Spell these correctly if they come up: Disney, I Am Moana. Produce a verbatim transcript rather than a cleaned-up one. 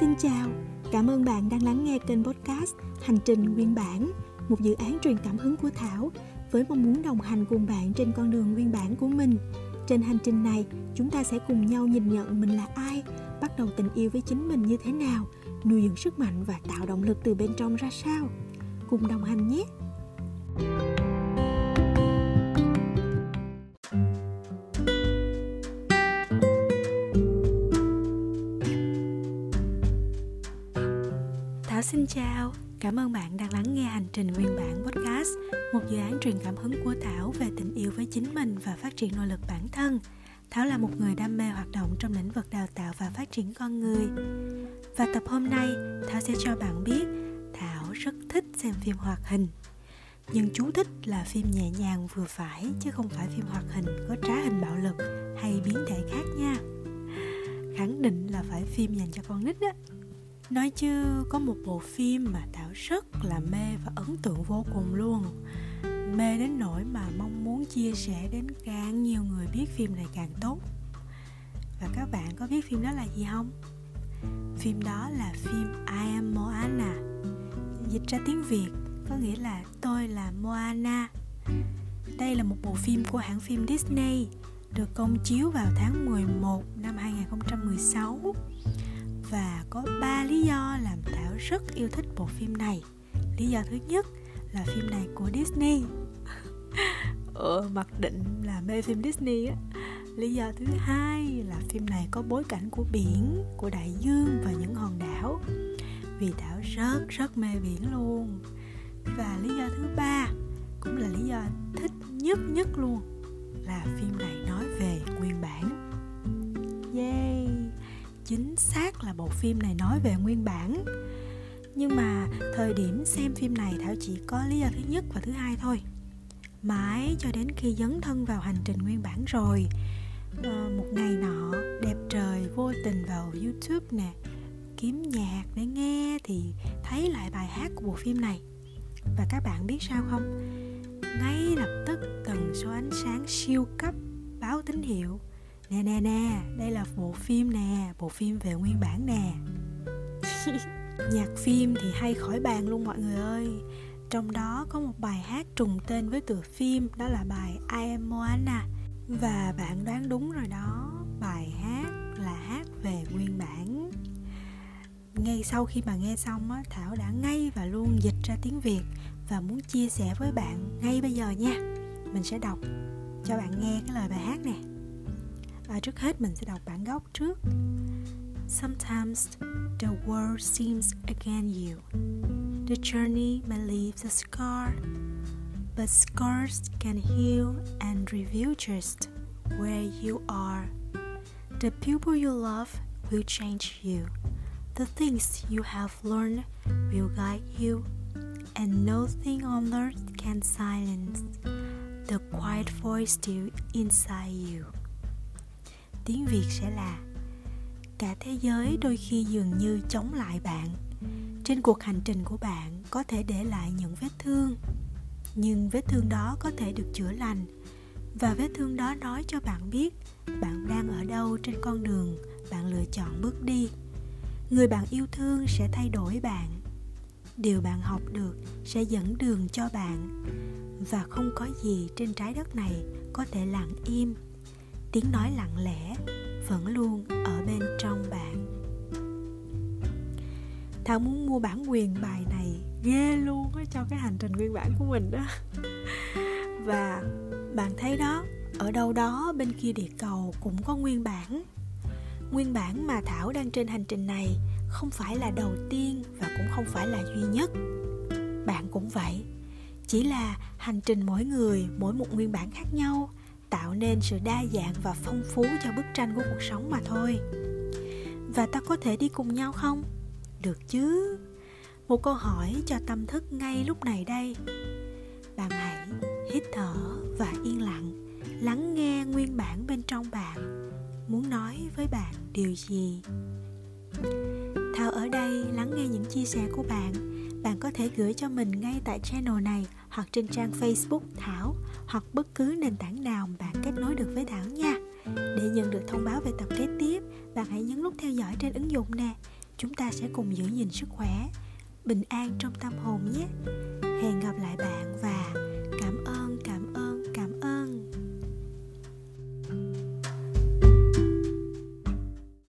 Xin chào, cảm ơn bạn đang lắng nghe kênh podcast Hành trình Nguyên bản, một dự án truyền cảm hứng của Thảo với mong muốn đồng hành cùng bạn trên con đường nguyên bản của mình. Trên hành trình này, chúng ta sẽ cùng nhau nhìn nhận mình là ai, bắt đầu tình yêu với chính mình như thế nào, nuôi dưỡng sức mạnh và tạo động lực từ bên trong ra sao. Cùng đồng hành nhé! Xin chào, cảm ơn bạn đang lắng nghe Hành trình Nguyên bản podcast, một dự án truyền cảm hứng của Thảo về tình yêu với chính mình và phát triển nội lực bản thân. Thảo là một người đam mê hoạt động trong lĩnh vực đào tạo và phát triển con người. Và tập hôm nay, Thảo sẽ cho bạn biết Thảo rất thích xem phim hoạt hình. Nhưng chú thích là phim nhẹ nhàng vừa phải, chứ không phải phim hoạt hình có trá hình bạo lực hay biến thể khác nha. Khẳng định là phải phim dành cho con nít á. Nói chứ có một bộ phim mà Thảo rất là mê và ấn tượng vô cùng luôn. Mê đến nỗi mà mong muốn chia sẻ đến càng nhiều người biết phim này càng tốt. Và các bạn có biết phim đó là gì không? Phim đó là phim I Am Moana. Dịch ra tiếng Việt có nghĩa là tôi là Moana. Đây là một bộ phim của hãng phim Disney, được công chiếu vào tháng mười một năm hai không một sáu. Và có ba lý do làm Thảo rất yêu thích bộ phim này. Lý do thứ nhất là phim này của Disney. Ờ, mặc định là mê phim Disney á. Lý do thứ hai là phim này có bối cảnh của biển, của đại dương và những hòn đảo. Vì Thảo rất rất mê biển luôn. Và lý do thứ ba cũng là lý do thích nhất nhất luôn, là phim này nói về nguyên bản. Yay! Chính xác là bộ phim này nói về nguyên bản. Nhưng mà thời điểm xem phim này, Thảo chỉ có lý do thứ nhất và thứ hai thôi. Mãi cho đến khi dấn thân vào hành trình nguyên bản rồi, à, một ngày nọ đẹp trời vô tình vào YouTube nè, kiếm nhạc để nghe thì thấy lại bài hát của bộ phim này. Và các bạn biết sao không? Ngay lập tức tần số ánh sáng siêu cấp báo tín hiệu: nè nè nè, đây là bộ phim nè, bộ phim về nguyên bản nè. Nhạc phim thì hay khỏi bàn luôn mọi người ơi. Trong đó có một bài hát trùng tên với tựa phim, đó là bài I Am Moana. Và bạn đoán đúng rồi đó, bài hát là hát về nguyên bản. Ngay sau khi mà nghe xong á, Thảo đã ngay và luôn dịch ra tiếng Việt và muốn chia sẻ với bạn ngay bây giờ nha. Mình sẽ đọc cho bạn nghe cái lời bài hát nè. À, trước hết mình sẽ đọc bản gốc trước. Sometimes the world seems against you. The journey may leave a scar, but scars can heal and reveal just where you are. The people you love will change you. The things you have learned will guide you, and nothing on earth can silence the quiet voice still inside you. Tiếng Việt sẽ là: cả thế giới đôi khi dường như chống lại bạn. Trên cuộc hành trình của bạn có thể để lại những vết thương, nhưng vết thương đó có thể được chữa lành. Và vết thương đó nói cho bạn biết bạn đang ở đâu trên con đường bạn lựa chọn bước đi. Người bạn yêu thương sẽ thay đổi bạn. Điều bạn học được sẽ dẫn đường cho bạn. Và không có gì trên trái đất này có thể lặng im. Tiếng nói lặng lẽ vẫn luôn ở bên trong bạn. Thảo muốn mua bản quyền bài này ghê luôn á, cho cái hành trình nguyên bản của mình đó. Và bạn thấy đó, ở đâu đó bên kia địa cầu cũng có nguyên bản. Nguyên bản mà Thảo đang trên hành trình này không phải là đầu tiên và cũng không phải là duy nhất. Bạn cũng vậy. Chỉ là hành trình mỗi người mỗi một nguyên bản khác nhau, tạo nên sự đa dạng và phong phú cho bức tranh của cuộc sống mà thôi. Và ta có thể đi cùng nhau không? Được chứ. Một câu hỏi cho tâm thức ngay lúc này đây. Bạn hãy hít thở và yên lặng, lắng nghe nguyên bản bên trong bạn muốn nói với bạn điều gì. Thảo ở đây lắng nghe những chia sẻ của bạn. Bạn có thể gửi cho mình ngay tại channel này, hoặc trên trang Facebook Thảo, hoặc bất cứ nền tảng nào bạn kết nối được với Thảo nha. Để nhận được thông báo về tập kế tiếp, bạn hãy nhấn nút theo dõi trên ứng dụng nè. chúng ta sẽ cùng giữ gìn sức khỏe, bình an trong tâm hồn nhé. Hẹn gặp lại bạn.